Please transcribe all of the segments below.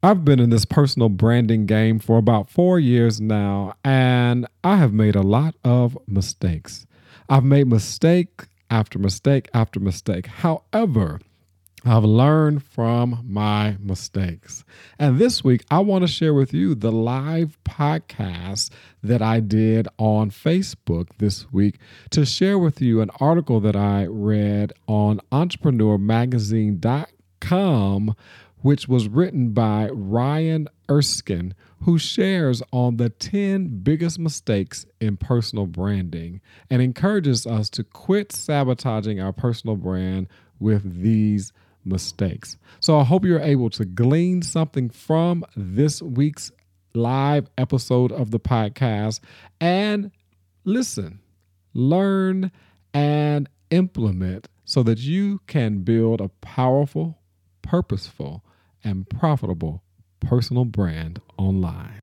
I've been in this personal branding game for about 4 years now, and I have made a lot of mistakes. I've made mistake after mistake after mistake. However, I've learned from my mistakes. And this week, I want to share with you the live podcast that I did on Facebook this week to share with you an article that I read on entrepreneurmagazine.com, which was written by Ryan Erskine, who shares on the 10 biggest mistakes in personal branding and encourages us to quit sabotaging our personal brand with these mistakes. So I hope you're able to glean something from this week's live episode of the podcast and listen, learn, and implement so that you can build a powerful, purposeful, and profitable personal brand online.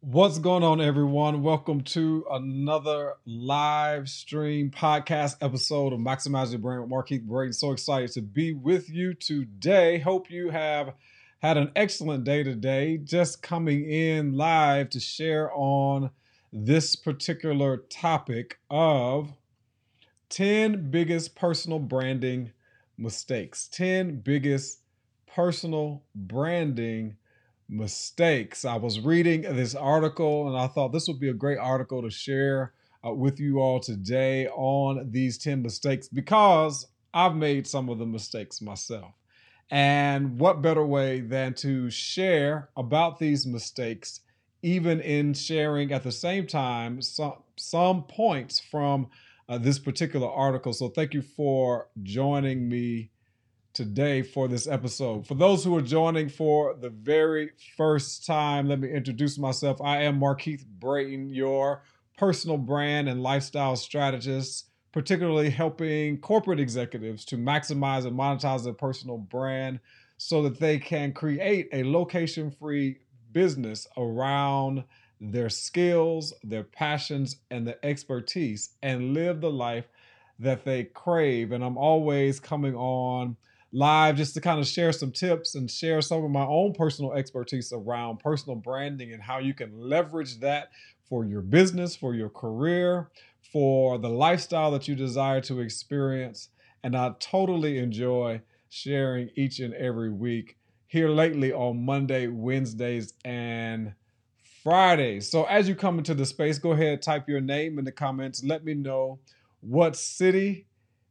What's going on, everyone? Welcome to another live stream podcast episode of Maximize Your Brand with Markeith Braden. So excited to be with you today. Hope you have had an excellent day today. Just coming in live to share on this particular topic of 10 biggest personal branding mistakes. 10 biggest personal branding mistakes. I was reading this article and I thought this would be a great article to share with you all today on these 10 mistakes, because I've made some of the mistakes myself. And what better way than to share about these mistakes, even in sharing at the same time some points from this particular article. So thank you for joining me today for this episode. For those who are joining for the very first time, let me introduce myself. I am Markeith Braden, your personal brand and lifestyle strategist, particularly helping corporate executives to maximize and monetize their personal brand so that they can create a location-free business around their skills, their passions, and their expertise, and live the life that they crave. And I'm always coming on live just to kind of share some tips and share some of my own personal expertise around personal branding and how you can leverage that for your business, for your career, for the lifestyle that you desire to experience. And I totally enjoy sharing each and every week here lately on Monday, Wednesdays, and Fridays. So as you come into the space, go ahead, type your name in the comments. Let me know what city,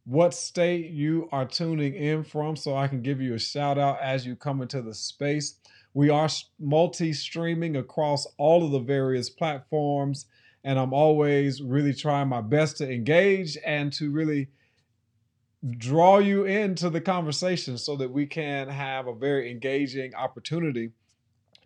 what state you are tuning in from so I can give you a shout out as you come into the space. We are multi-streaming across all of the various platforms, and I'm always really trying my best to engage and to really draw you into the conversation so that we can have a very engaging opportunity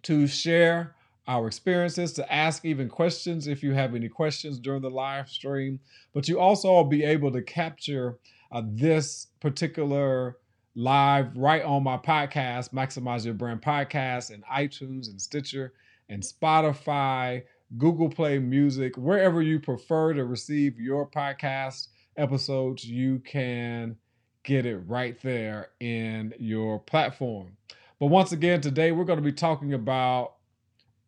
to share our experiences, to ask even questions if you have any questions during the live stream. But you also will be able to capture this particular live right on my podcast, Maximize Your Brand Podcast, and iTunes and Stitcher and Spotify, Google Play Music, wherever you prefer to receive your podcast episodes, you can get it right there in your platform. But once again, today we're going to be talking about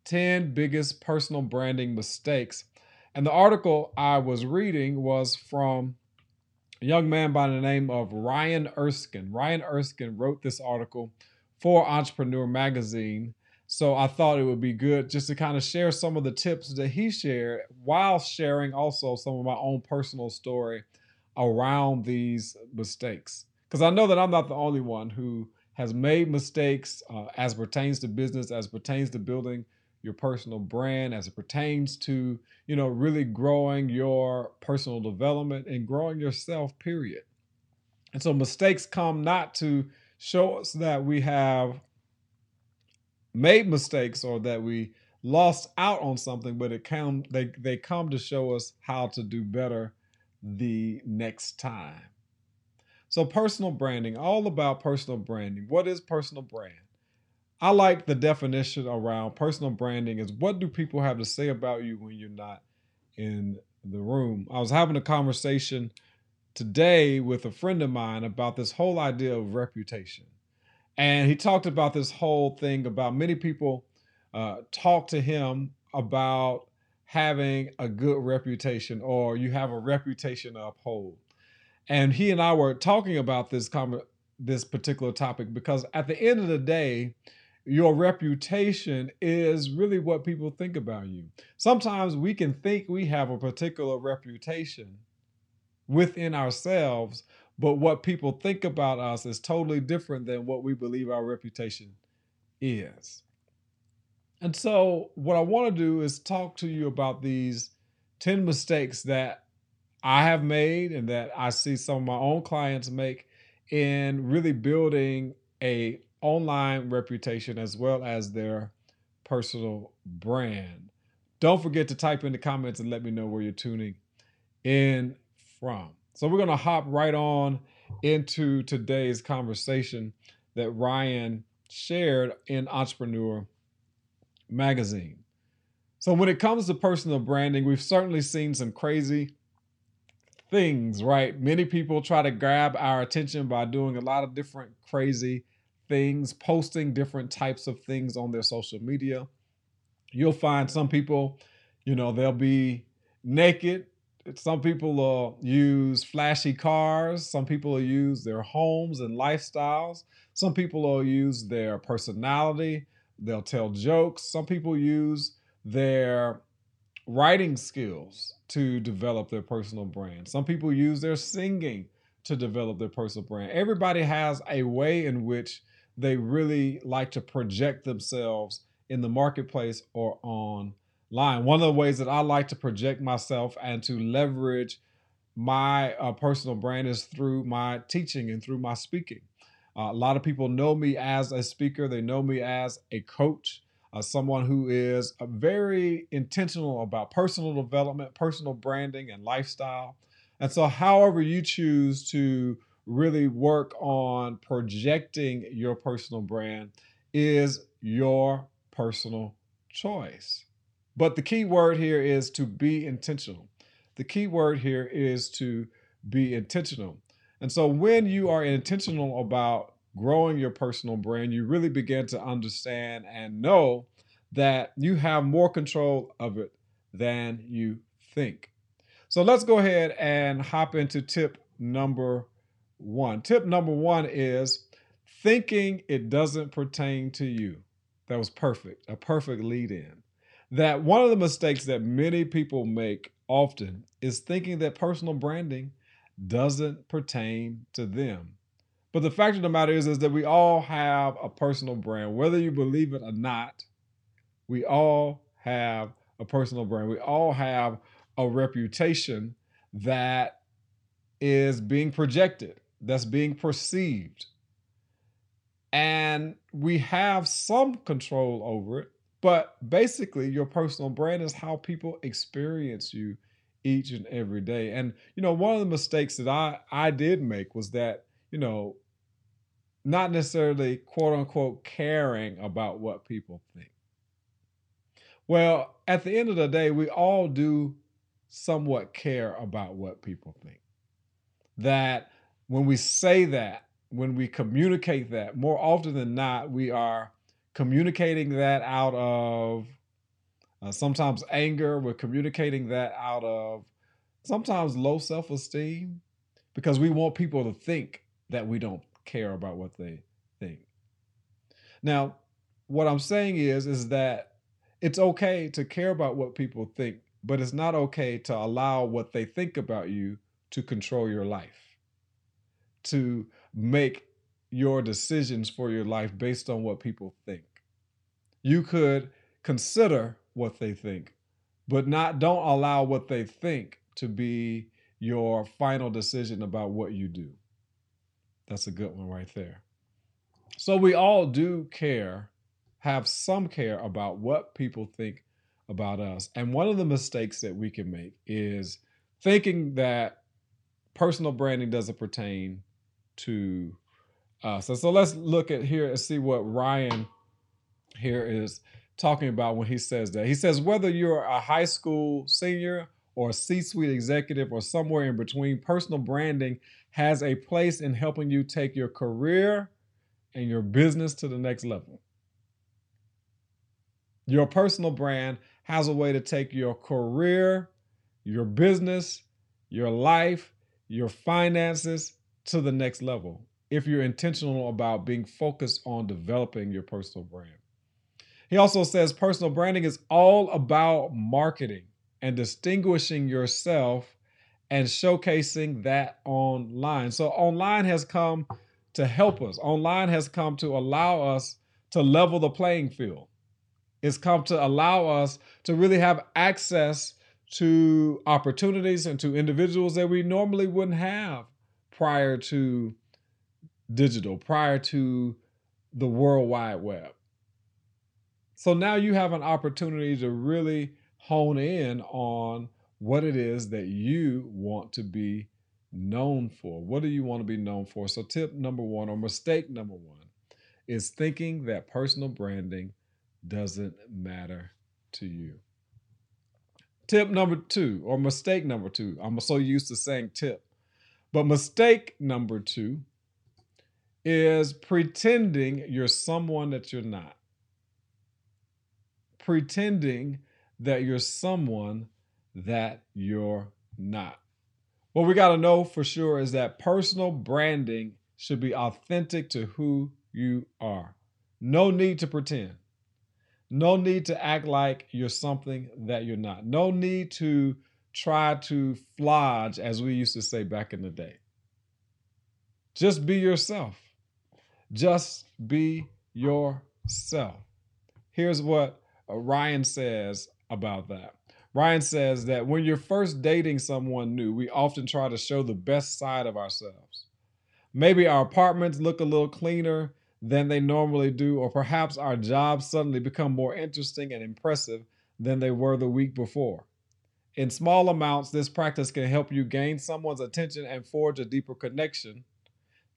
10 biggest personal branding mistakes. And the article I was reading was from a young man by the name of Ryan Erskine. Ryan Erskine wrote this article for Entrepreneur Magazine. So I thought it would be good just to kind of share some of the tips that he shared while sharing also some of my own personal story around these mistakes. Because I know that I'm not the only one who has made mistakes as pertains to business, as pertains to building your personal brand, as it pertains to, you know, really growing your personal development and growing yourself, period. And so mistakes come not to show us that we have made mistakes or that we lost out on something, but they come to show us how to do better the next time. So personal branding, all about personal branding. What is personal brand? I like the definition around personal branding is what do people have to say about you when you're not in the room? I was having a conversation today with a friend of mine about this whole idea of reputation. And he talked about this whole thing about many people talk to him about having a good reputation or you have a reputation to uphold. And he and I were talking about this particular topic because at the end of the day, your reputation is really what people think about you. Sometimes we can think we have a particular reputation within ourselves, but what people think about us is totally different than what we believe our reputation is. And so what I want to do is talk to you about these 10 mistakes that I have made and that I see some of my own clients make in really building a online reputation as well as their personal brand. Don't forget to type in the comments and let me know where you're tuning in from. So we're going to hop right on into today's conversation that Ryan shared in Entrepreneur Magazine. So when it comes to personal branding, we've certainly seen some crazy things, right? Many people try to grab our attention by doing a lot of different crazy things, posting different types of things on their social media. You'll find some people, you know, they'll be naked. Some people will use flashy cars. Some people will use their homes and lifestyles. Some people will use their personality. They'll tell jokes. Some people use their writing skills to develop their personal brand. Some people use their singing to develop their personal brand. Everybody has a way in which they really like to project themselves in the marketplace or online. One of the ways that I like to project myself and to leverage my personal brand is through my teaching and through my speaking. A lot of people know me as a speaker. They know me as a coach, someone who is very intentional about personal development, personal branding, and lifestyle. And so however you choose to really work on projecting your personal brand is your personal choice. But the key word here is to be intentional. The key word here is to be intentional. And so when you are intentional about growing your personal brand, you really begin to understand and know that you have more control of it than you think. So let's go ahead and hop into tip number one. Tip number one is thinking it doesn't pertain to you. That was perfect, a perfect lead-in. That one of the mistakes that many people make often is thinking that personal branding doesn't pertain to them. But the fact of the matter is that we all have a personal brand. Whether you believe it or not, we all have a personal brand. We all have a reputation that is being projected, that's being perceived. And we have some control over it. But basically, your personal brand is how people experience you each and every day. And, you know, one of the mistakes that I did make was that, you know, not necessarily, quote unquote, caring about what people think. Well, at the end of the day, we all do somewhat care about what people think. That when we say that, when we communicate that, more often than not, we are communicating that out of sometimes anger. We're communicating that out of sometimes low self-esteem because we want people to think that we don't care about what they think. Now, what I'm saying is that it's okay to care about what people think, but it's not okay to allow what they think about you to control your life, to make your decisions for your life based on what people think. You could consider what they think, but don't allow what they think to be your final decision about what you do. That's a good one right there. So we all do care have some care about what people think about us. And one of the mistakes that we can make is thinking that personal branding doesn't pertain to us. So let's look at here and see what Ryan here is talking about when he says that. He says, whether you're a high school senior or a C-suite executive or somewhere in between, personal branding has a place in helping you take your career and your business to the next level. Your personal brand has a way to take your career, your business, your life, your finances to the next level if you're intentional about being focused on developing your personal brand. He also says personal branding is all about marketing and distinguishing yourself and showcasing that online. So online has come to help us. Online has come to allow us to level the playing field. It's come to allow us to really have access to opportunities and to individuals that we normally wouldn't have prior to digital, prior to the World Wide Web. So now you have an opportunity to really hone in on what it is that you want to be known for. What do you want to be known for? So tip number one, or mistake number one, is thinking that personal branding doesn't matter to you. Tip number two, or mistake number two. I'm so used to saying tip, but mistake number two is pretending you're someone that you're not. Pretending that you're someone that you're not. What we got to know for sure is that personal branding should be authentic to who you are. No need to pretend. No need to act like you're something that you're not. No need to try to flodge, as we used to say back in the day. Just be yourself. Just be yourself. Here's what Ryan says about that. Ryan says that when you're first dating someone new, we often try to show the best side of ourselves. Maybe our apartments look a little cleaner than they normally do, or perhaps our jobs suddenly become more interesting and impressive than they were the week before. In small amounts, this practice can help you gain someone's attention and forge a deeper connection.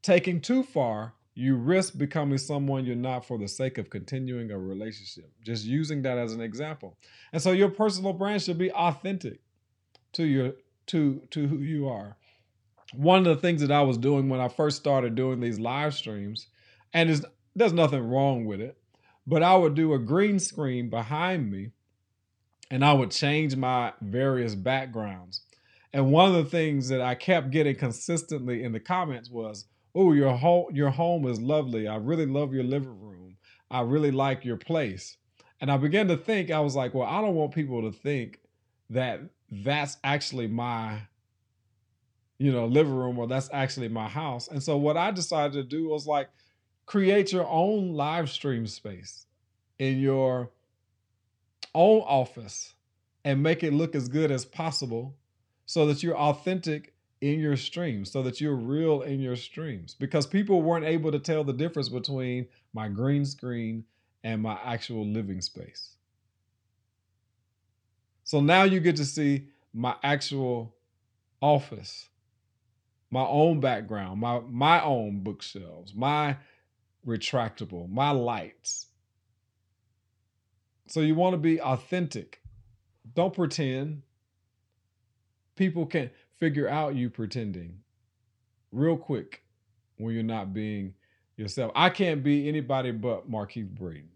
Taking too far, you risk becoming someone you're not for the sake of continuing a relationship. Just using that as an example. And so your personal brand should be authentic to who you are. One of the things that I was doing when I first started doing these live streams, and there's nothing wrong with it, but I would do a green screen behind me and I would change my various backgrounds. And one of the things that I kept getting consistently in the comments was, oh, your home is lovely. I really love your living room. I really like your place. And I began to think, I was like, well, I don't want people to think that that's actually my living room, or that's actually my house. And so what I decided to do was like, create your own live stream space in your own office and make it look as good as possible so that you're authentic in your streams, so that you're real in your streams. Because people weren't able to tell the difference between my green screen and my actual living space. So now you get to see my actual office, my own background, my own bookshelves, my retractable, my lights. So you want to be authentic. Don't pretend. People can figure out you pretending real quick when you're not being yourself. I can't be anybody but Markeith Braden.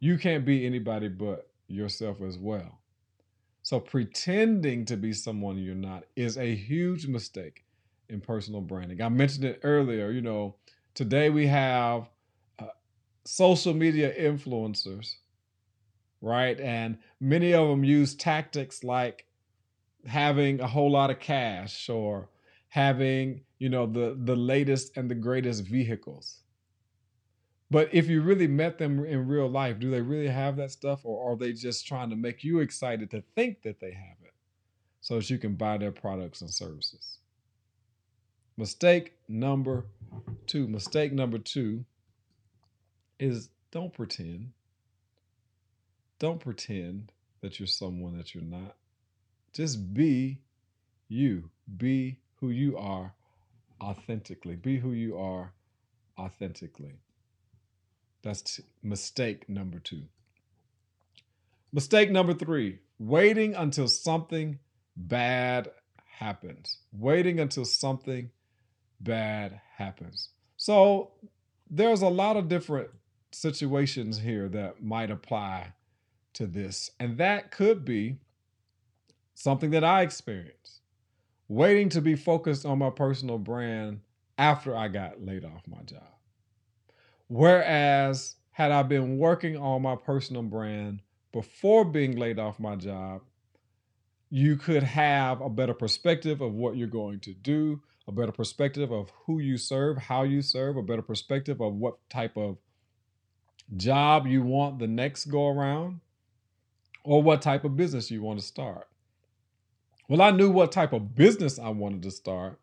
You can't be anybody but yourself as well. So pretending to be someone you're not is a huge mistake in personal branding. I mentioned it earlier, today we have social media influencers, right? And many of them use tactics like having a whole lot of cash or having, the latest and the greatest vehicles. But if you really met them in real life, do they really have that stuff, or are they just trying to make you excited to think that they have it so that you can buy their products and services? Mistake number two is don't pretend. Don't pretend that you're someone that you're not. Just be you. Be who you are authentically. Be who you are authentically. That's mistake number 2. Mistake number 3, waiting until something bad happens. Waiting until something bad happens. So there's a lot of different situations here that might apply to this. And that could be something that I experienced. Waiting to be focused on my personal brand after I got laid off my job. Whereas had I been working on my personal brand before being laid off my job, you could have a better perspective of what you're going to do, a better perspective of who you serve, how you serve, a better perspective of what type of job you want the next go around, or what type of business you want to start. Well, I knew what type of business I wanted to start,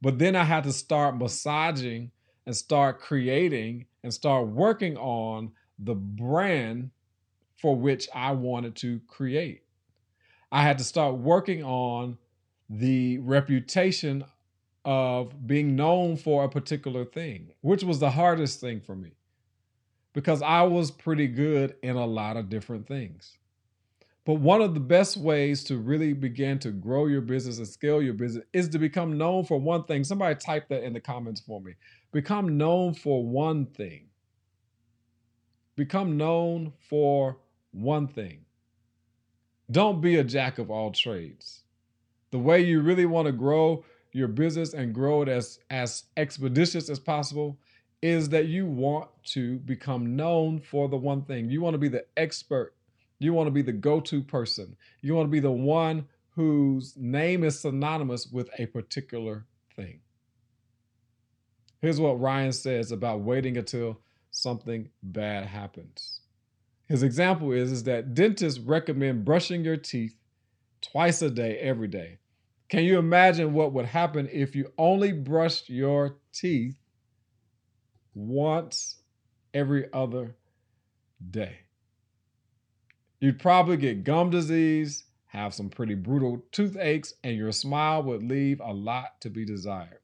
but then I had to start massaging and start creating and start working on the brand for which I wanted to create. I had to start working on the reputation of being known for a particular thing, which was the hardest thing for me because I was pretty good in a lot of different things. But one of the best ways to really begin to grow your business and scale your business is to become known for one thing. Somebody type that in the comments for me. Become known for one thing. Become known for one thing. Don't be a jack of all trades. The way you really want to grow your business and grow it as expeditious as possible is that you want to become known for the one thing. You want to be the expert. You want to be the go-to person. You want to be the one whose name is synonymous with a particular thing. Here's what Ryan says about waiting until something bad happens. His example is that dentists recommend brushing your teeth twice a day, every day. Can you imagine what would happen if you only brushed your teeth once every other day? You'd probably get gum disease, have some pretty brutal toothaches, and your smile would leave a lot to be desired.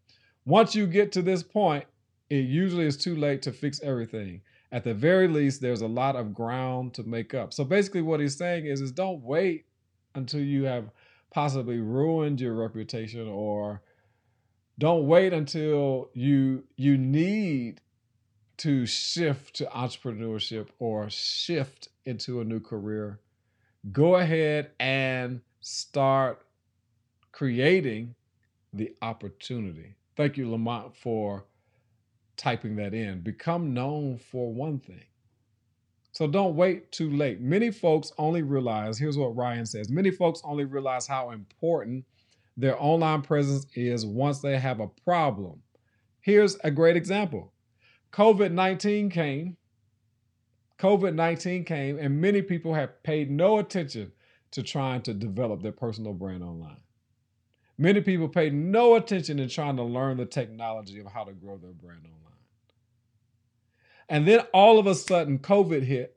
Once you get to this point, it usually is too late to fix everything. At the very least, there's a lot of ground to make up. So basically what he's saying is don't wait until you have possibly ruined your reputation, or don't wait until you need to shift to entrepreneurship or shift into a new career. Go ahead and start creating the opportunity. Thank you, Lamont, for typing that in. Become known for one thing. So don't wait too late. Many folks only realize, here's what Ryan says, many folks only realize how important their online presence is once they have a problem. Here's a great example. COVID-19 came, and many people have paid no attention to trying to develop their personal brand online. Many people paid no attention in trying to learn the technology of how to grow their brand online. And then all of a sudden, COVID hit.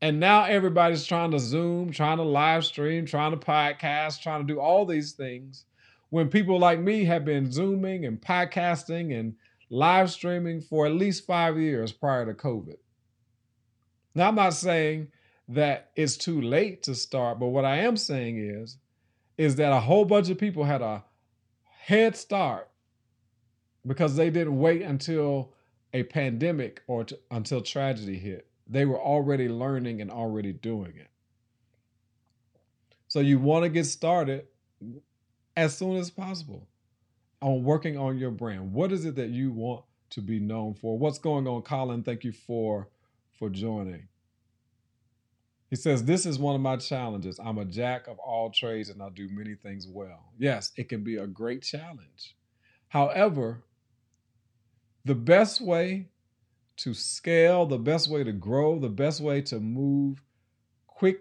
And now everybody's trying to Zoom, trying to live stream, trying to podcast, trying to do all these things. When people like me have been Zooming and podcasting and live streaming for at least 5 years prior to COVID. Now, I'm not saying that it's too late to start, but what I am saying is that a whole bunch of people had a head start because they didn't wait until a pandemic or until tragedy hit. They were already learning and already doing it. So you want to get started as soon as possible on working on your brand. What is it that you want to be known for? What's going on, Colin? Thank you for joining. He says, this is one of my challenges. I'm a jack of all trades and I do many things well. Yes, it can be a great challenge. However, the best way to scale, the best way to grow, the best way to move quick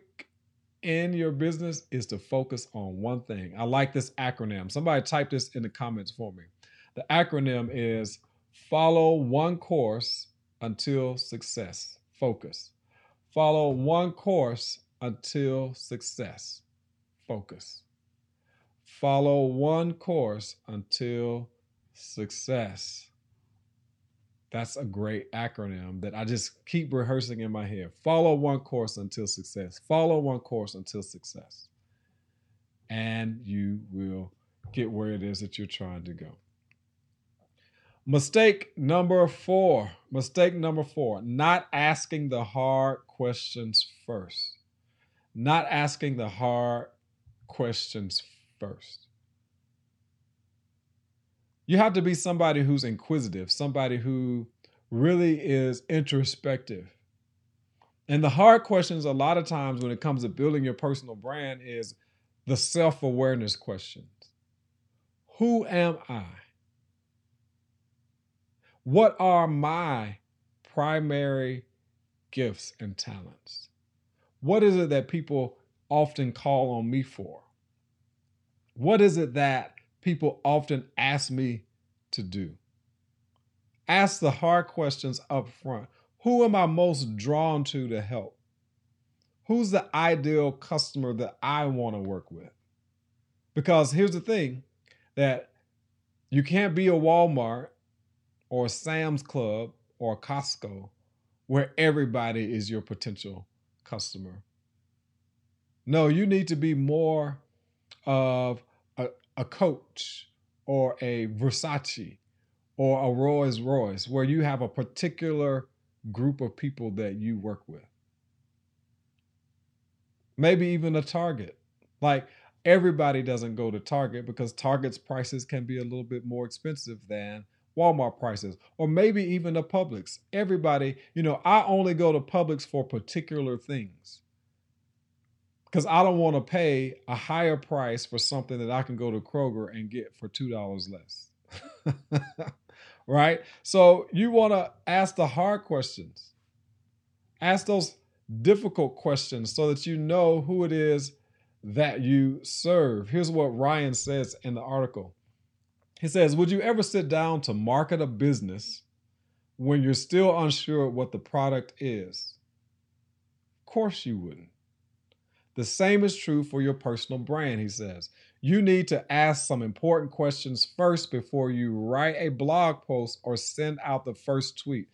in your business is to focus on one thing. I like this acronym. Somebody type this in the comments for me. The acronym is follow one course until success. Focus. Follow one course until success. Focus. Follow one course until success. That's a great acronym that I just keep rehearsing in my head. Follow one course until success. Follow one course until success. And you will get where it is that you're trying to go. Mistake number four, not asking the hard questions first. Not asking the hard questions first. You have to be somebody who's inquisitive, somebody who really is introspective. And the hard questions a lot of times when it comes to building your personal brand is the self-awareness questions. Who am I? What are my primary gifts and talents? What is it that people often call on me for? What is it that people often ask me to do? Ask the hard questions up front. Who am I most drawn to help? Who's the ideal customer that I want to work with? Because here's the thing, that you can't be a Walmart or Sam's Club or Costco where everybody is your potential customer. No, you need to be more of a Coach or a Versace or a Rolls Royce, where you have a particular group of people that you work with. Maybe even a Target. Like, everybody doesn't go to Target because Target's prices can be a little bit more expensive than Walmart prices, or maybe even a Publix. Everybody, I only go to Publix for particular things, because I don't want to pay a higher price for something that I can go to Kroger and get for $2 less. Right? So you want to ask the hard questions. Ask those difficult questions so that you know who it is that you serve. Here's what Ryan says in the article. He says, would you ever sit down to market a business when you're still unsure what the product is? Of course you wouldn't. The same is true for your personal brand, he says. You need to ask some important questions first before you write a blog post or send out the first tweet.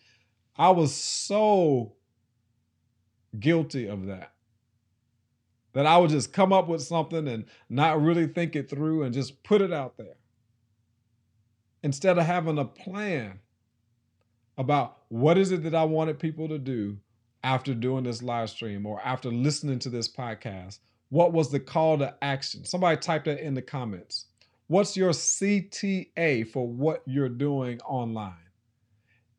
I was so guilty of that. That I would just come up with something and not really think it through and just put it out there. Instead of having a plan about what is it that I wanted people to do after doing this live stream or after listening to this podcast, what was the call to action? Somebody type that in the comments. What's your CTA for what you're doing online?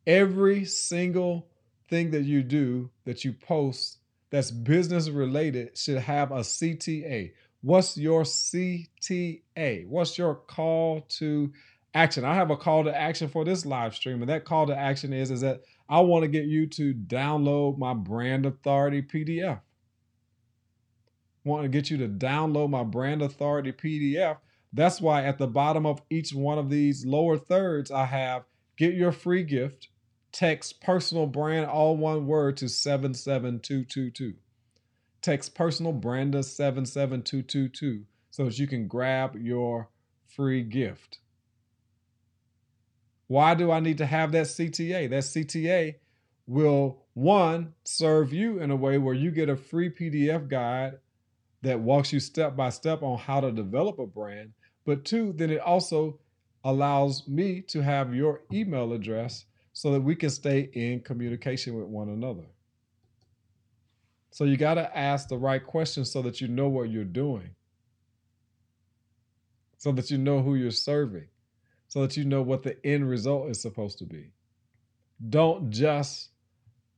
Every single thing that you do, that you post, that's business related should have a CTA. What's your CTA? What's your call to action? I have a call to action for this live stream, and that call to action is that I want to get you to download my brand authority PDF. Want to get you to download my brand authority PDF. That's why at the bottom of each one of these lower thirds, I have get your free gift, text personal brand, all one word, to 77222. Text personal brand to 77222 so that you can grab your free gift. Why do I need to have that CTA? That CTA will, one, serve you in a way where you get a free PDF guide that walks you step by step on how to develop a brand. But two, then it also allows me to have your email address so that we can stay in communication with one another. So you got to ask the right questions so that you know what you're doing, so that you know who you're serving, so that you know what the end result is supposed to be. Don't just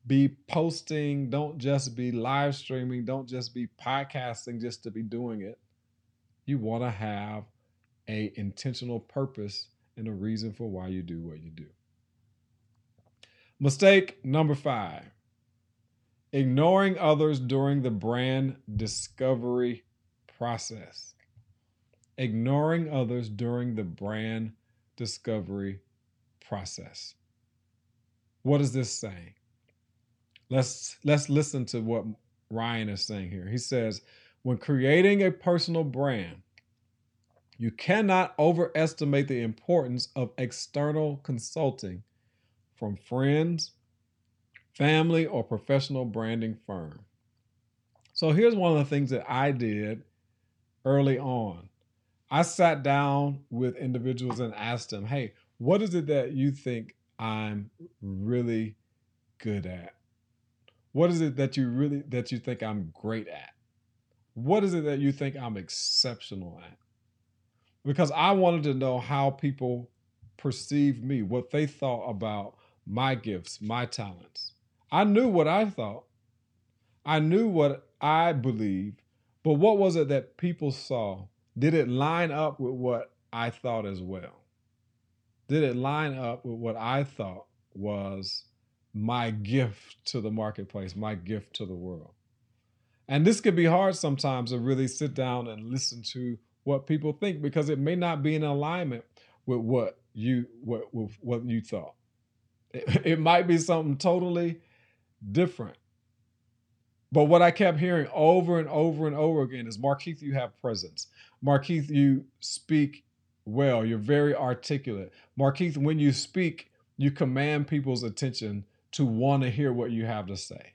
be posting, don't just be live streaming, don't just be podcasting just to be doing it. You want to have an intentional purpose and a reason for why you do what you do. Mistake number 5, ignoring others during the brand discovery process. Ignoring others during the brand discovery process. What is this saying? Let's listen to what Ryan is saying here. He says, when creating a personal brand, you cannot overestimate the importance of external consulting from friends, family, or professional branding firm. So here's one of the things that I did early on. I sat down with individuals and asked them, hey, what is it that you think I'm really good at? What is it that you think I'm great at? What is it that you think I'm exceptional at? Because I wanted to know how people perceived me, what they thought about my gifts, my talents. I knew what I thought. I knew what I believed, but what was it that people saw? Did it line up with what I thought as well? Did it line up with what I thought was my gift to the marketplace, my gift to the world? And this could be hard sometimes to really sit down and listen to what people think, because it may not be in alignment with what you thought. It might be something totally different. But what I kept hearing over and over and over again is, Markeith, you have presence. Markeith, you speak well. You're very articulate. Markeith, when you speak, you command people's attention to want to hear what you have to say.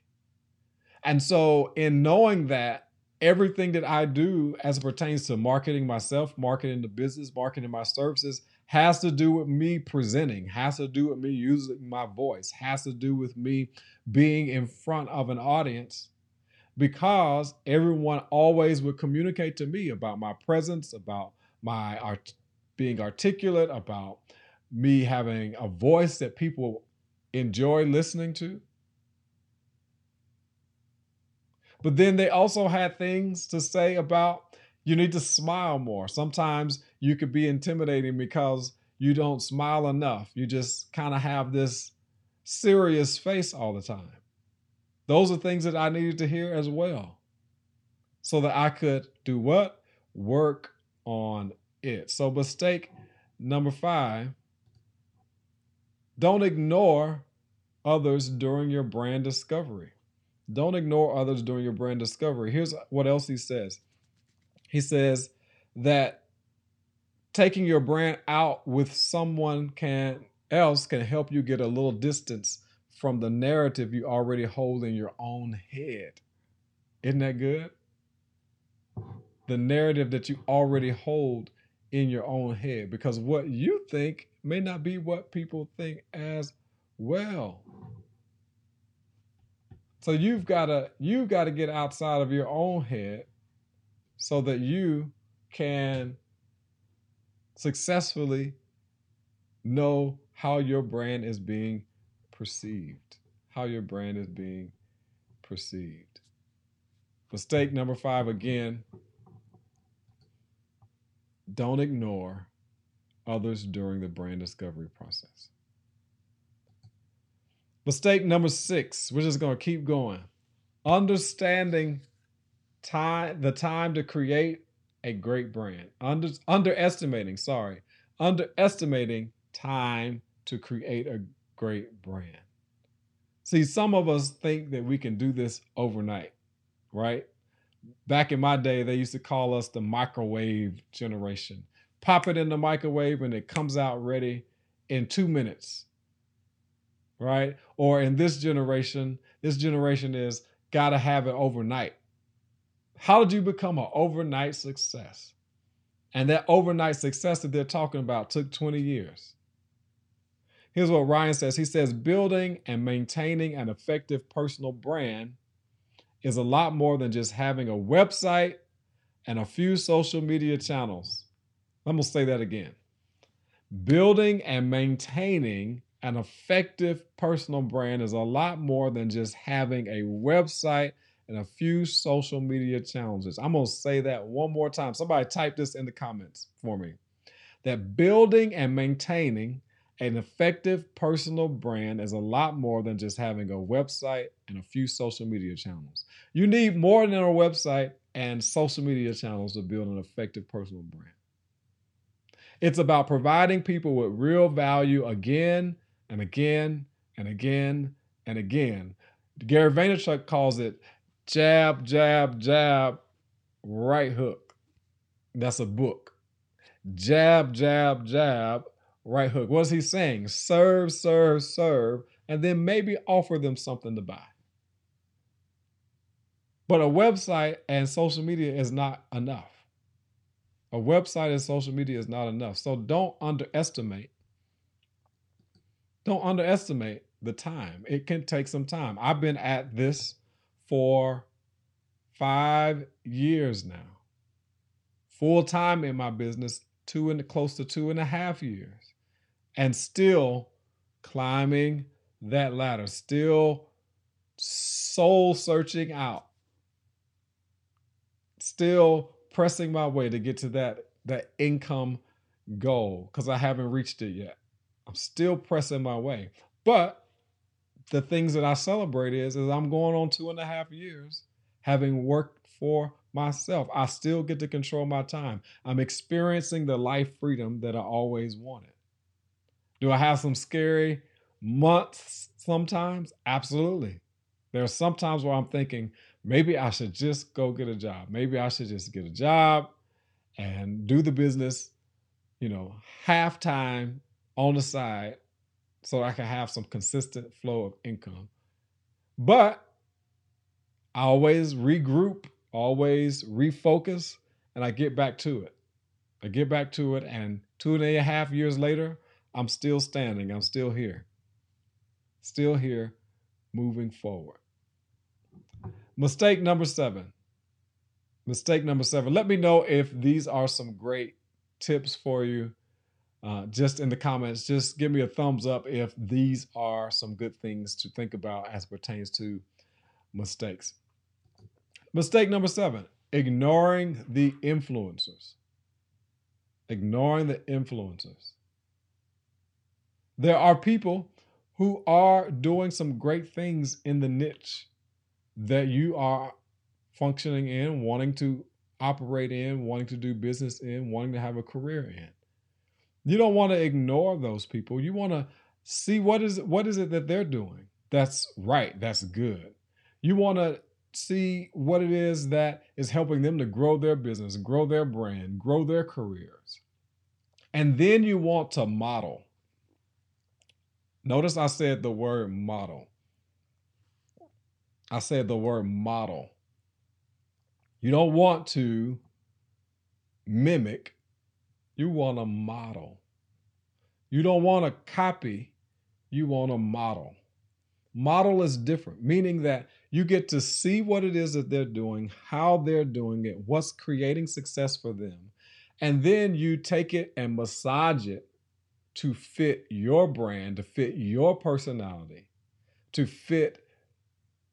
And so in knowing that, everything that I do as it pertains to marketing myself, marketing the business, marketing my services, has to do with me presenting, has to do with me using my voice, has to do with me being in front of an audience, because everyone always would communicate to me about my presence, about my being articulate, about me having a voice that people enjoy listening to. But then they also had things to say about, you need to smile more. Sometimes you could be intimidating because you don't smile enough. You just kind of have this serious face all the time. Those are things that I needed to hear as well, so that I could do what? Work on it. So mistake number 5, don't ignore others during your brand discovery. Don't ignore others during your brand discovery. Here's what else he says. He says that taking your brand out with someone else can help you get a little distance from the narrative you already hold in your own head. Isn't that good? The narrative that you already hold in your own head, because what you think may not be what people think as well. So you've got to get outside of your own head, so that you can successfully know how your brand is being perceived, how your brand is being perceived. Mistake number 5, again, don't ignore others during the brand discovery process. Mistake number 6, we're just going to keep going. Understanding the time to create a great brand. Underestimating time to create a great brand. See, some of us think that we can do this overnight, right? Back in my day, they used to call us the microwave generation. Pop it in the microwave and it comes out ready in 2 minutes, right? Or in this generation is gotta have it overnight. How did you become an overnight success? And that overnight success that they're talking about took 20 years. Here's what Ryan says. He says, building and maintaining an effective personal brand is a lot more than just having a website and a few social media channels. I'm going to say that again. Building and maintaining an effective personal brand is a lot more than just having a website and a few social media challenges. I'm going to say that one more time. Somebody type this in the comments for me. That building and maintaining an effective personal brand is a lot more than just having a website and a few social media channels. You need more than a website and social media channels to build an effective personal brand. It's about providing people with real value again and again and again and again. Gary Vaynerchuk calls it jab, jab, jab, right hook. That's a book. Jab, jab, jab, right hook. What is he saying? Serve, serve, serve, and then maybe offer them something to buy. But a website and social media is not enough. A website and social media is not enough. So don't underestimate the time. It can take some time. I've been at this for 5 years now. Full time in my business, close to 2.5 years. And still climbing that ladder, still soul searching out, still pressing my way to get to that income goal because I haven't reached it yet. I'm still pressing my way. But the things that I celebrate is I'm going on 2.5 years having worked for myself. I still get to control my time. I'm experiencing the life freedom that I always wanted. Do I have some scary months sometimes? Absolutely. There are some times where I'm thinking, maybe I should just go get a job. Maybe I should just get a job and do the business, half-time on the side so I can have some consistent flow of income. But I always regroup, always refocus, and I get back to it. And 2.5 years later, I'm still standing. I'm still here. Still here, moving forward. Mistake number seven. Let me know if these are some great tips for you. Just in the comments, just give me a thumbs up if these are some good things to think about as pertains to mistakes. Mistake number seven, ignoring the influencers. There are people who are doing some great things in the niche that you are functioning in, wanting to operate in, wanting to do business in, wanting to have a career in. You don't want to ignore those people. You want to see what is it that they're doing that's right, that's good. You want to see what it is that is helping them to grow their business, grow their brand, grow their careers. And then you want to model. Notice I said the word model. You don't want to mimic. You want to model. You don't want to copy. You want to model. Model is different, meaning that you get to see what it is that they're doing, how they're doing it, what's creating success for them. And then you take it and massage it to fit your brand, to fit your personality, to fit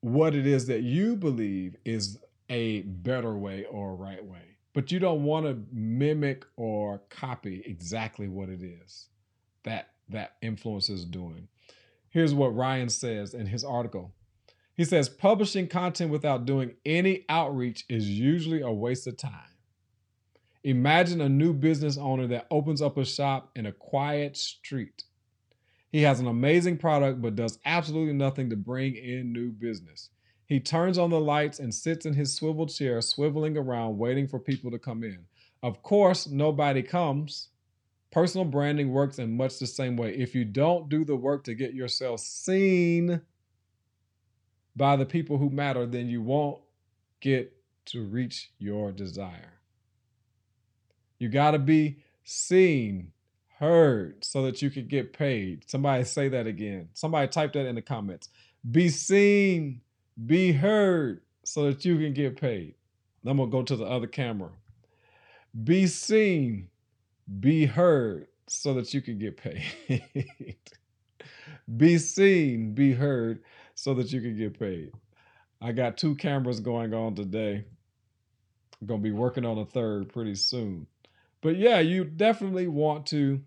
what it is that you believe is a better way or a right way. But you don't want to mimic or copy exactly what it is that influencer is doing. Here's what Ryan says in his article. He says, publishing content without doing any outreach is usually a waste of time. Imagine a new business owner that opens up a shop in a quiet street. He has an amazing product, but does absolutely nothing to bring in new business. He turns on the lights and sits in his swivel chair, swiveling around, waiting for people to come in. Of course, nobody comes. Personal branding works in much the same way. If you don't do the work to get yourself seen by the people who matter, then you won't get to reach your desire. You got to be seen, heard, so that you could get paid. Somebody say that again. Somebody type that in the comments. Be seen, be heard, so that you can get paid. I'm going to go to the other camera. Be seen, be heard, so that you can get paid. Be seen, be heard, so that you can get paid. I got 2 cameras going on today. I'm going to be working on a third pretty soon. But yeah, you definitely want to,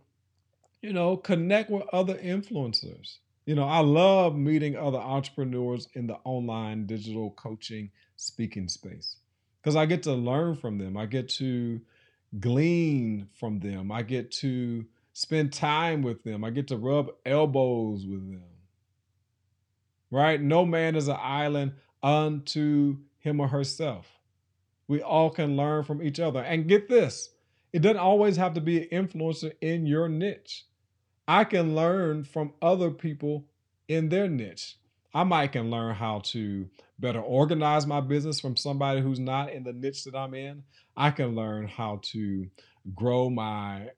connect with other influencers. I love meeting other entrepreneurs in the online digital coaching speaking space because I get to learn from them. I get to glean from them. I get to spend time with them. I get to rub elbows with them. right? No man is an island unto him or herself. We all can learn from each other. And get this, it doesn't always have to be an influencer in your niche. I can learn from other people in their niche. I might can learn how to better organize my business from somebody who's not in the niche that I'm in. I can learn how to grow my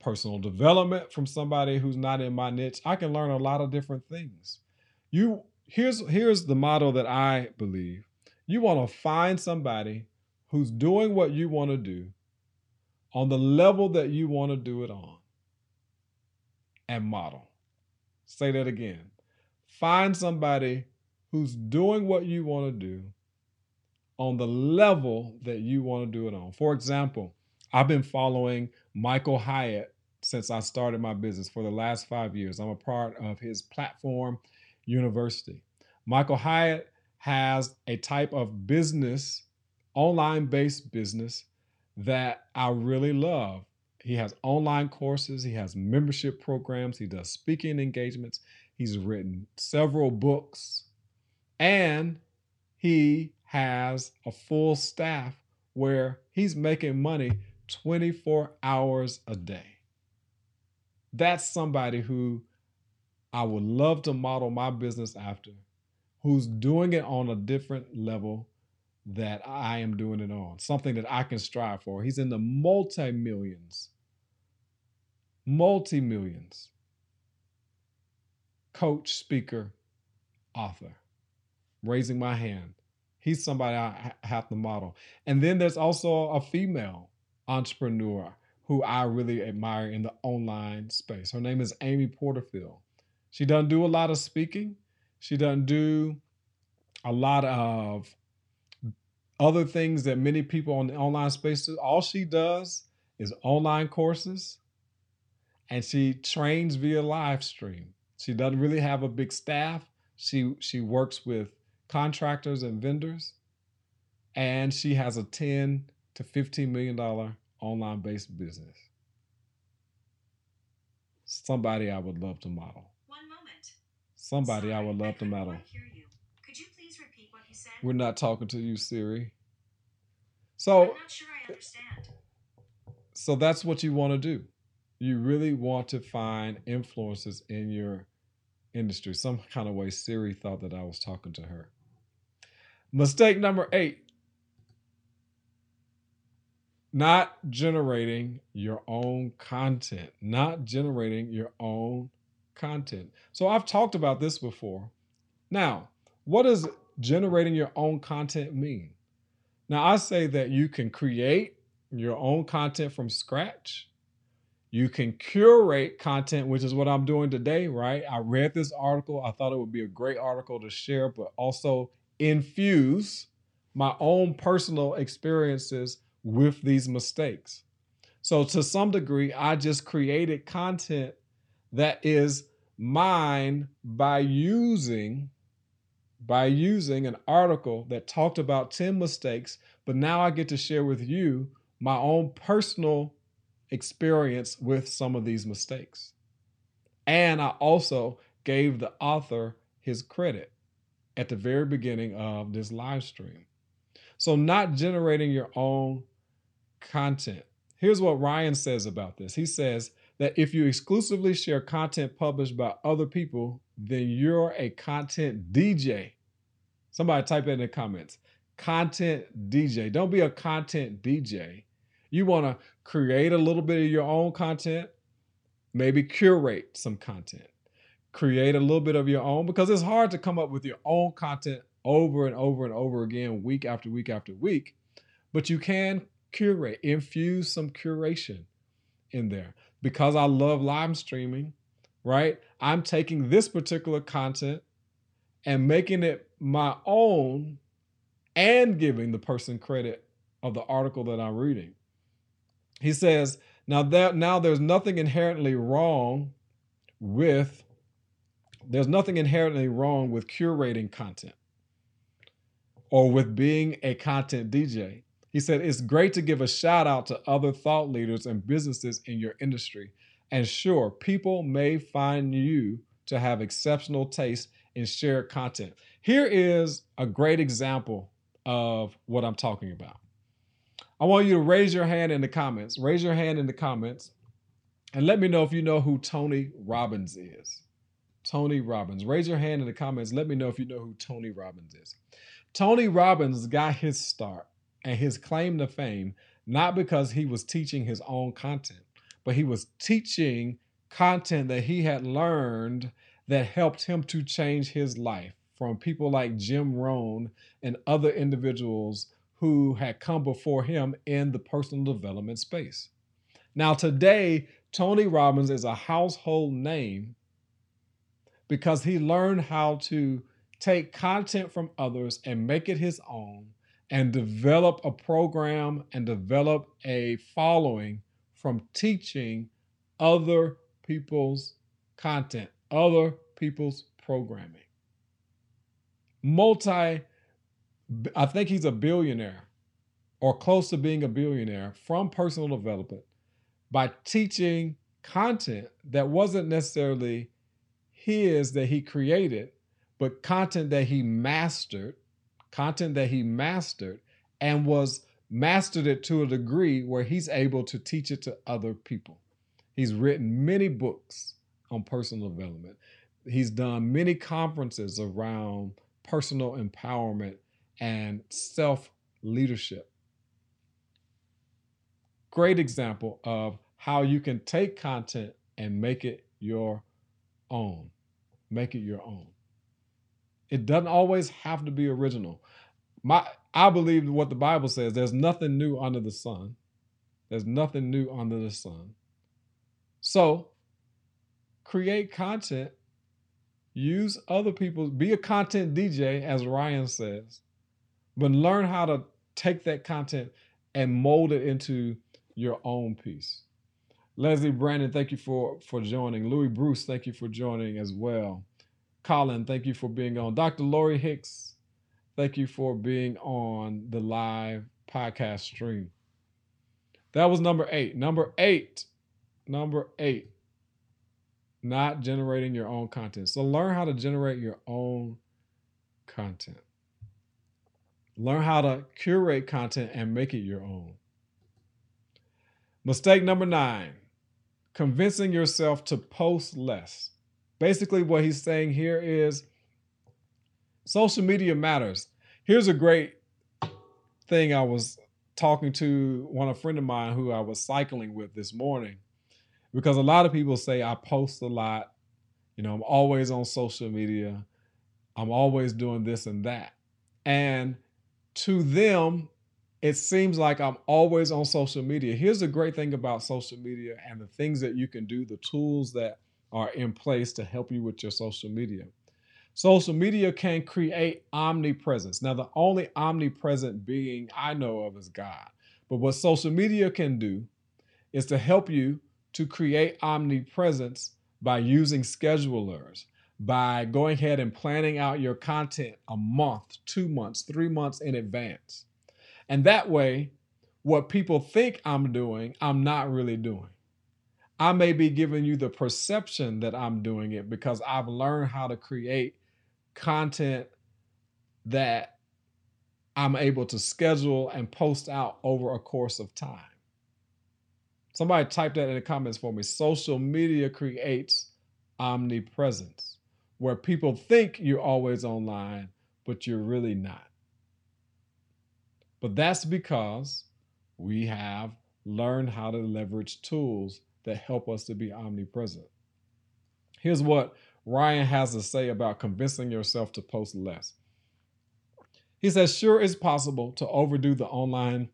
personal development from somebody who's not in my niche. I can learn a lot of different things. Here's the motto that I believe. You want to find somebody who's doing what you want to do on the level that you want to do it on and model. Say that again. Find somebody who's doing what you want to do on the level that you want to do it on. For example, I've been following Michael Hyatt since I started my business for the last 5 years. I'm a part of his platform university. Michael Hyatt has a type of business, online-based business, that I really love. He has online courses. He has membership programs. He does speaking engagements. He's written several books, and he has a full staff where he's making money 24 hours a day. That's somebody who I would love to model my business after, who's doing it on a different level that I am doing it on, something that I can strive for. He's in the multi-millions. Coach, speaker, author, raising my hand. He's somebody I have to model. And then there's also a female entrepreneur who I really admire in the online space. Her name is Amy Porterfield. She doesn't do a lot of speaking. She doesn't do a lot of other things that many people on the online space do. All she does is online courses, and she trains via live stream. She doesn't really have a big staff. She works with contractors and vendors, and she has a $10 to $15 million online-based business. Somebody I would love to model. One moment. Somebody I would love to model. I couldn't hear you. Could you please repeat what you said? We're not talking to you, Siri. So I'm not sure I understand. So that's what you want to do. You really want to find influencers in your industry. Some kind of way Siri thought that I was talking to her. Mistake number 8. Not generating your own content. Not generating your own content. So I've talked about this before. Now, what does generating your own content mean? Now, I say that you can create your own content from scratch. You can curate content, which is what I'm doing today, right? I read this article. I thought it would be a great article to share, but also infuse my own personal experiences with these mistakes. So to some degree, I just created content that is mine by using an article that talked about 10 mistakes, but now I get to share with you my own personal experience with some of these mistakes. And I also gave the author his credit at the very beginning of this live stream. So not generating your own content. Here's what Ryan says about this. He says that if you exclusively share content published by other people, then you're a content DJ. Somebody type it in the comments. Content DJ. Don't be a content DJ. You want to create a little bit of your own content, maybe curate some content, create a little bit of your own, because it's hard to come up with your own content over and over and over again, week after week after week. But you can curate, infuse some curation in there. Because I love live streaming, right? I'm taking this particular content and making it my own and giving the person credit of the article that I'm reading. He says, there's nothing inherently wrong with curating content or with being a content DJ. He said, it's great to give a shout out to other thought leaders and businesses in your industry. And sure, people may find you to have exceptional taste and share content. Here is a great example of what I'm talking about. I want you to raise your hand in the comments. Raise your hand in the comments and let me know if you know who Tony Robbins is. Tony Robbins. Raise your hand in the comments. Let me know if you know who Tony Robbins is. Tony Robbins got his start and his claim to fame not because he was teaching his own content, but he was teaching content that he had learned that helped him to change his life from people like Jim Rohn and other individuals who had come before him in the personal development space. Now today, Tony Robbins is a household name because he learned how to take content from others and make it his own and develop a program and develop a following from teaching other people's content, other people's programming. I think he's a billionaire or close to being a billionaire from personal development by teaching content that wasn't necessarily his that he created, but content that he mastered and mastered it to a degree where he's able to teach it to other people. He's written many books on personal development. He's done many conferences around personal empowerment and self-leadership. Great example of how you can take content and make it your own. Make it your own. It doesn't always have to be original. I believe what the Bible says, there's nothing new under the sun. There's nothing new under the sun. So create content, use other people's, be a content DJ, as Ryan says, but learn how to take that content and mold it into your own piece. Leslie Brandon, thank you for joining. Louis Bruce, thank you for joining as well. Colin, thank you for being on. Dr. Lori Hicks, thank you for being on the live podcast stream. That was number 8. Number eight, not generating your own content. So learn how to generate your own content. Learn how to curate content and make it your own. Mistake number 9, convincing yourself to post less. Basically what he's saying here is social media matters. Here's a great thing. I was talking to a friend of mine who I was cycling with this morning, because a lot of people say I post a lot, I'm always on social media, I'm always doing this and that. And to them, it seems like I'm always on social media. Here's the great thing about social media and the things that you can do, the tools that are in place to help you with your social media. Social media can create omnipresence. Now, the only omnipresent being I know of is God. But what social media can do is to help you to create omnipresence by using schedulers, by going ahead and planning out your content a month, 2 months, 3 months in advance. And that way, what people think I'm doing, I'm not really doing. I may be giving you the perception that I'm doing it because I've learned how to create content that I'm able to schedule and post out over a course of time. Somebody type that in the comments for me. Social media creates omnipresence, where people think you're always online, but you're really not. But that's because we have learned how to leverage tools that help us to be omnipresent. Here's what Ryan has to say about convincing yourself to post less. He says, sure, it's possible to overdo the online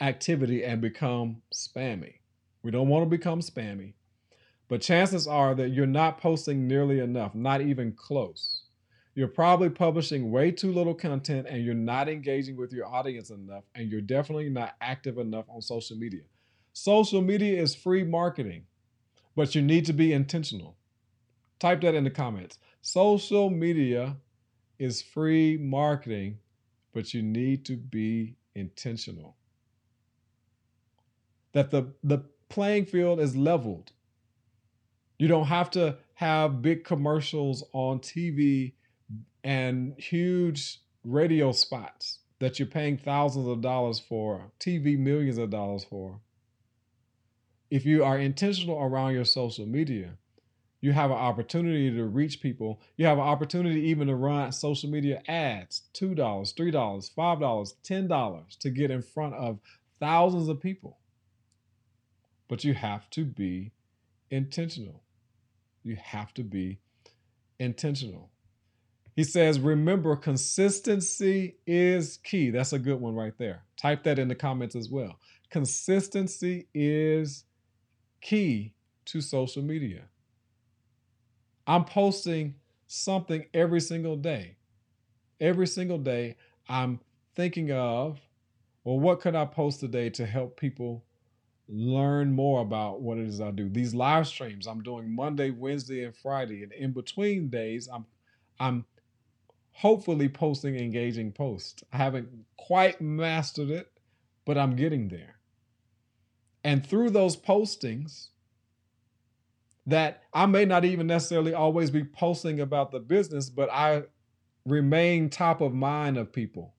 activity and become spammy. We don't want to become spammy, but chances are that you're not posting nearly enough, not even close. You're probably publishing way too little content and you're not engaging with your audience enough, and you're definitely not active enough on social media. Social media is free marketing, but you need to be intentional. Type that in the comments. Social media is free marketing, but you need to be intentional. That the playing field is leveled. You don't have to have big commercials on TV and huge radio spots that you're paying thousands of dollars for, TV millions of dollars for. If you are intentional around your social media, you have an opportunity to reach people. You have an opportunity even to run social media ads, $2, $3, $5, $10 to get in front of thousands of people. But you have to be intentional. You have to be intentional. He says, remember, consistency is key. That's a good one right there. Type that in the comments as well. Consistency is key to social media. I'm posting something every single day. Every single day, I'm thinking of, well, what could I post today to help people learn more about what it is I do? These live streams I'm doing Monday, Wednesday, and Friday. And in between days, I'm hopefully posting engaging posts. I haven't quite mastered it, but I'm getting there. And through those postings, that I may not even necessarily always be posting about the business, but I remain top of mind of people.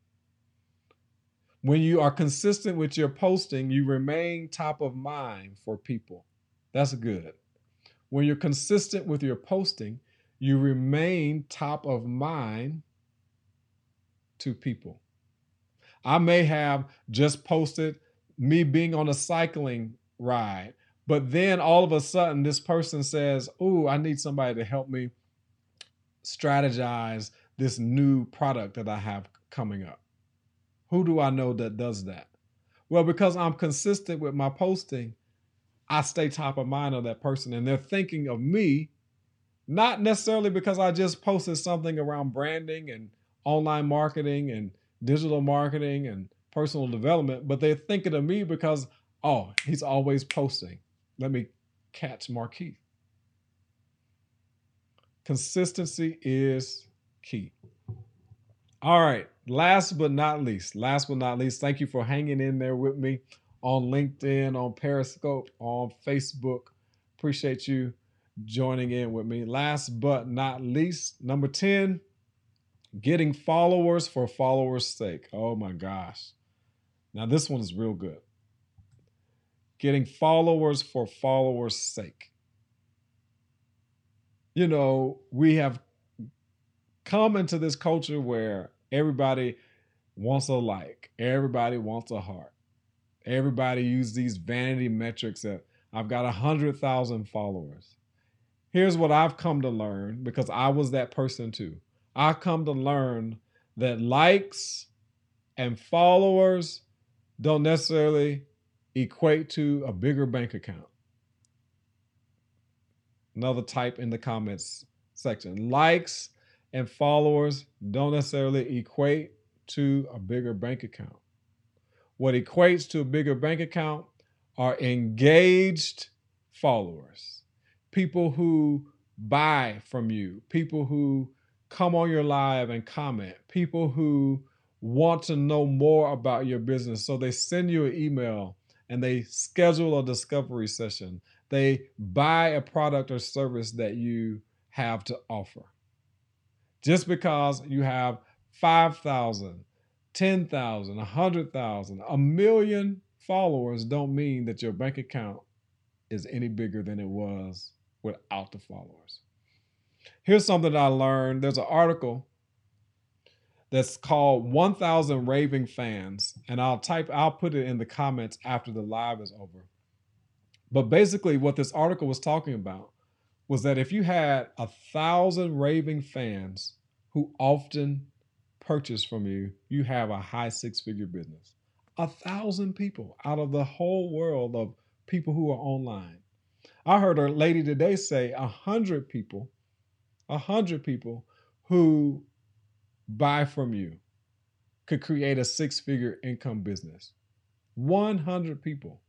When you are consistent with your posting, you remain top of mind for people. That's good. When you're consistent with your posting, you remain top of mind to people. I may have just posted me being on a cycling ride, but then all of a sudden this person says, "Ooh, I need somebody to help me strategize this new product that I have coming up." Who do I know that does that? Well, because I'm consistent with my posting, I stay top of mind of that person, and they're thinking of me, not necessarily because I just posted something around branding and online marketing and digital marketing and personal development, but they're thinking of me because, oh, he's always posting. Let me catch Markeith. Consistency is key. All right. Last but not least, thank you for hanging in there with me on LinkedIn, on Periscope, on Facebook. Appreciate you joining in with me. Last but not least, number 10, getting followers for followers' sake. Oh my gosh. Now this one is real good. Getting followers for followers' sake. You know, we have come into this culture where everybody wants a like, everybody wants a heart. Everybody uses these vanity metrics that I've got 100,000 followers. Here's what I've come to learn, because I was that person too. I come to learn that likes and followers don't necessarily equate to a bigger bank account. Another type in the comments section. Likes and followers don't necessarily equate to a bigger bank account. What equates to a bigger bank account are engaged followers, people who buy from you, people who come on your live and comment, people who want to know more about your business. So they send you an email and they schedule a discovery session. They buy a product or service that you have to offer. Just because you have 5,000, 10,000, 100,000, a million followers don't mean that your bank account is any bigger than it was without the followers. Here's something I learned. There's an article that's called 1,000 Raving Fans, and I'll put it in the comments after the live is over. But basically what this article was talking about was that if you had 1,000 raving fans who often purchase from you, you have a high six-figure business. 1,000 people out of the whole world of people who are online. I heard a lady today say 100 people who buy from you could create a six-figure income business. 100 people.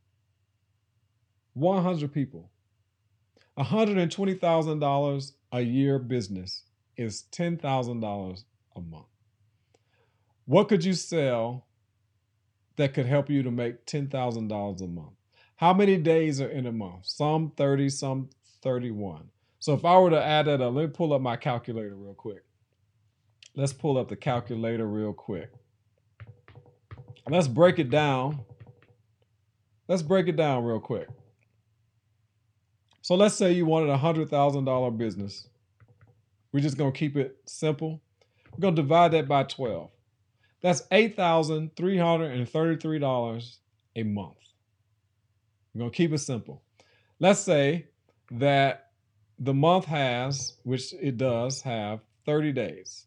$120,000 a year business is $10,000 a month. What could you sell that could help you to make $10,000 a month? How many days are in a month? Some 30, some 31. So if I were to add that up, let me pull up my calculator real quick. Let's pull up the calculator real quick. Let's break it down. Let's break it down real quick. So let's say you wanted a $100,000 business. We're just going to keep it simple. We're going to divide that by 12. That's $8,333 a month. We're going to keep it simple. Let's say that the month has, which it does have, 30 days.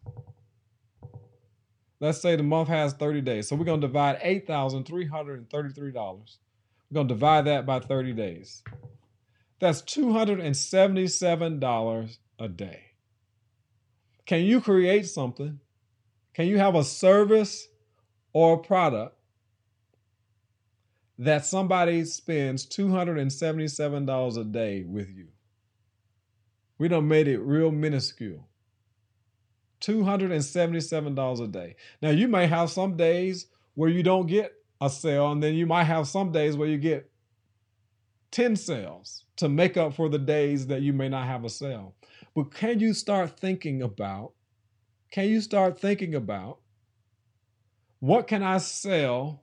Let's say the month has 30 days. So we're going to divide $8,333. We're going to divide that by 30 days. That's $277 a day. Can you create something? Can you have a service or a product that somebody spends $277 a day with you? We done made it real minuscule. $277 a day. Now, you may have some days where you don't get a sale, and then you might have some days where you get 10 sales to make up for the days that you may not have a sale. But can you start thinking about what can I sell?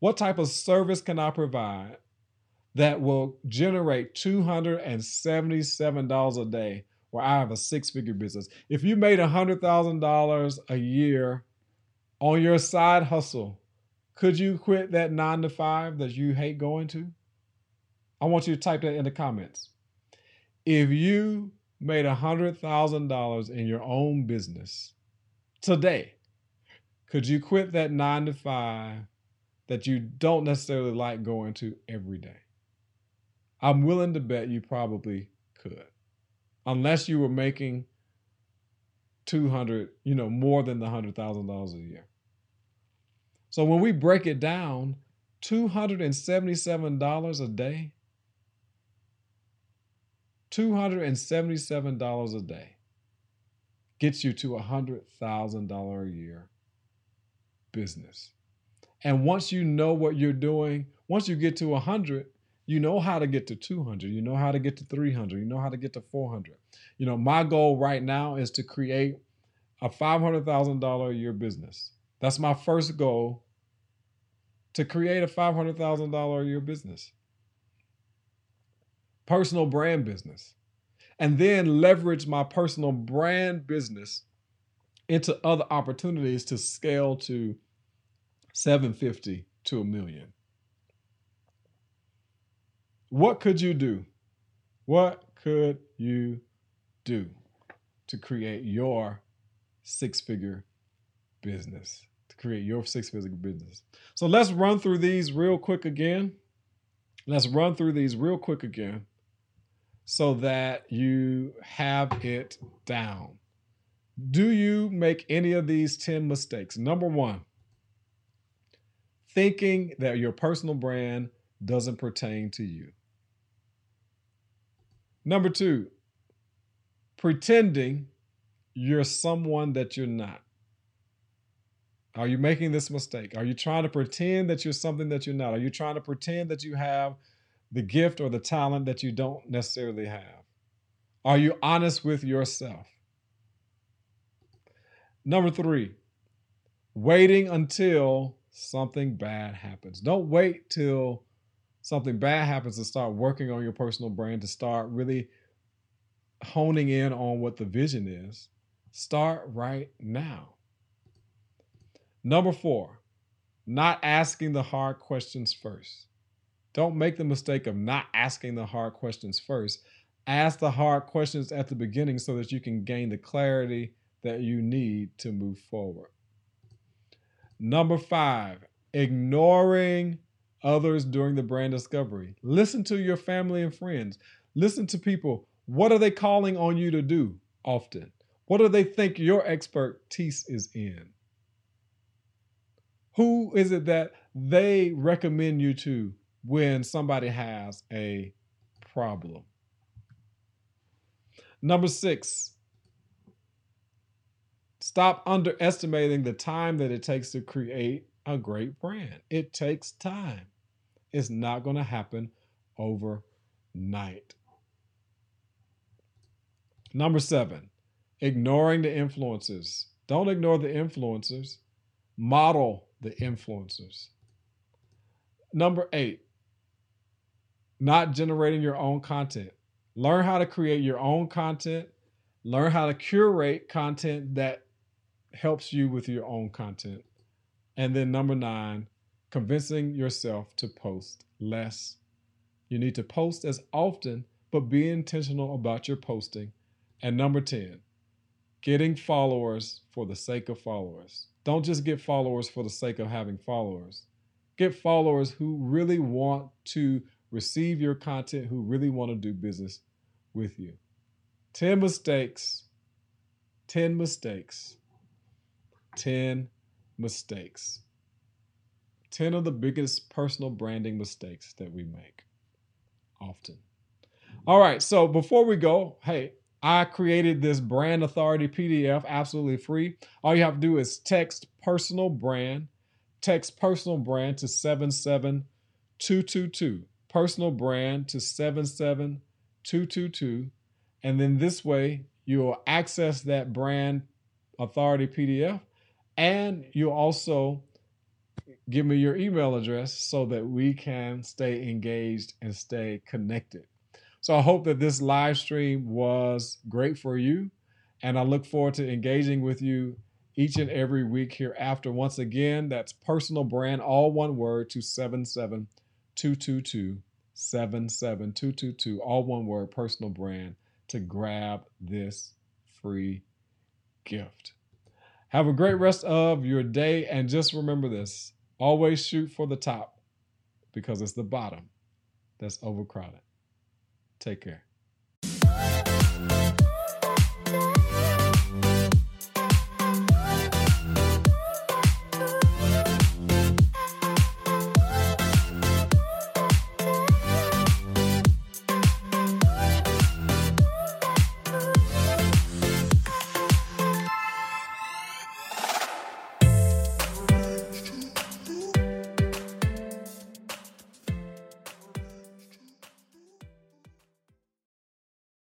What type of service can I provide that will generate $277 a day where I have a six-figure business? If you made $100,000 a year on your side hustle, could you quit that 9-to-5 that you hate going to? I want you to type that in the comments. If you made $100,000 in your own business today, could you quit that 9-to-5 that you don't necessarily like going to every day? I'm willing to bet you probably could. Unless you were making more than the $100,000 a year. So when we break it down, $277 a day, $277 a day gets you to $100,000 a year business. And once you know what you're doing, once you get to 100, you know how to get to 200, you know how to get to 300, you know how to get to 400. You know, my goal right now is to create a $500,000 a year business. That's my first goal, to create a $500,000 a year business, personal brand business, and then leverage my personal brand business into other opportunities to scale to 750 to $1 million. What could you do? What could you do to create your six-figure business? To create your six-figure business. So let's run through these real quick again. So that you have it down. Do you make any of these 10 mistakes? Number 1, thinking that your personal brand doesn't pertain to you. Number 2, pretending you're someone that you're not. Are you making this mistake? Are you trying to pretend that you're something that you're not? Are you trying to pretend that you have the gift or the talent that you don't necessarily have? Are you honest with yourself? Number 3, waiting until something bad happens. Don't wait till something bad happens to start working on your personal brand, to start really honing in on what the vision is. Start right now. Number 4, not asking the hard questions first. Don't make the mistake of not asking the hard questions first. Ask the hard questions at the beginning so that you can gain the clarity that you need to move forward. Number 5, ignoring others during the brand discovery. Listen to your family and friends. Listen to people. What are they calling on you to do often? What do they think your expertise is in? Who is it that they recommend you to when somebody has a problem? Number 6, stop underestimating the time that it takes to create a great brand. It takes time. It's not going to happen overnight. Number 7, ignoring the influencers. Don't ignore the influencers. Model the influencers. Number 8, not generating your own content. Learn how to create your own content. Learn how to curate content that helps you with your own content. And then number 9, convincing yourself to post less. You need to post as often, but be intentional about your posting. And number 10, getting followers for the sake of followers. Don't just get followers for the sake of having followers. Get followers who really want to receive your content, who really want to do business with you. 10 mistakes. 10 mistakes. 10 mistakes. 10 of the biggest personal branding mistakes that we make often. All right, so before we go, hey, I created this brand authority PDF absolutely free. All you have to do is text personal brand to 77222, personal brand to 77222. And then this way you'll access that brand authority PDF, and you'll also give me your email address so that we can stay engaged and stay connected. So I hope that this live stream was great for you, and I look forward to engaging with you each and every week hereafter. Once again, that's personal brand, all one word, to 77222, 77222, all one word, personal brand, to grab this free gift. Have a great rest of your day, and just remember this, always shoot for the top, because it's the bottom that's overcrowded. Take care.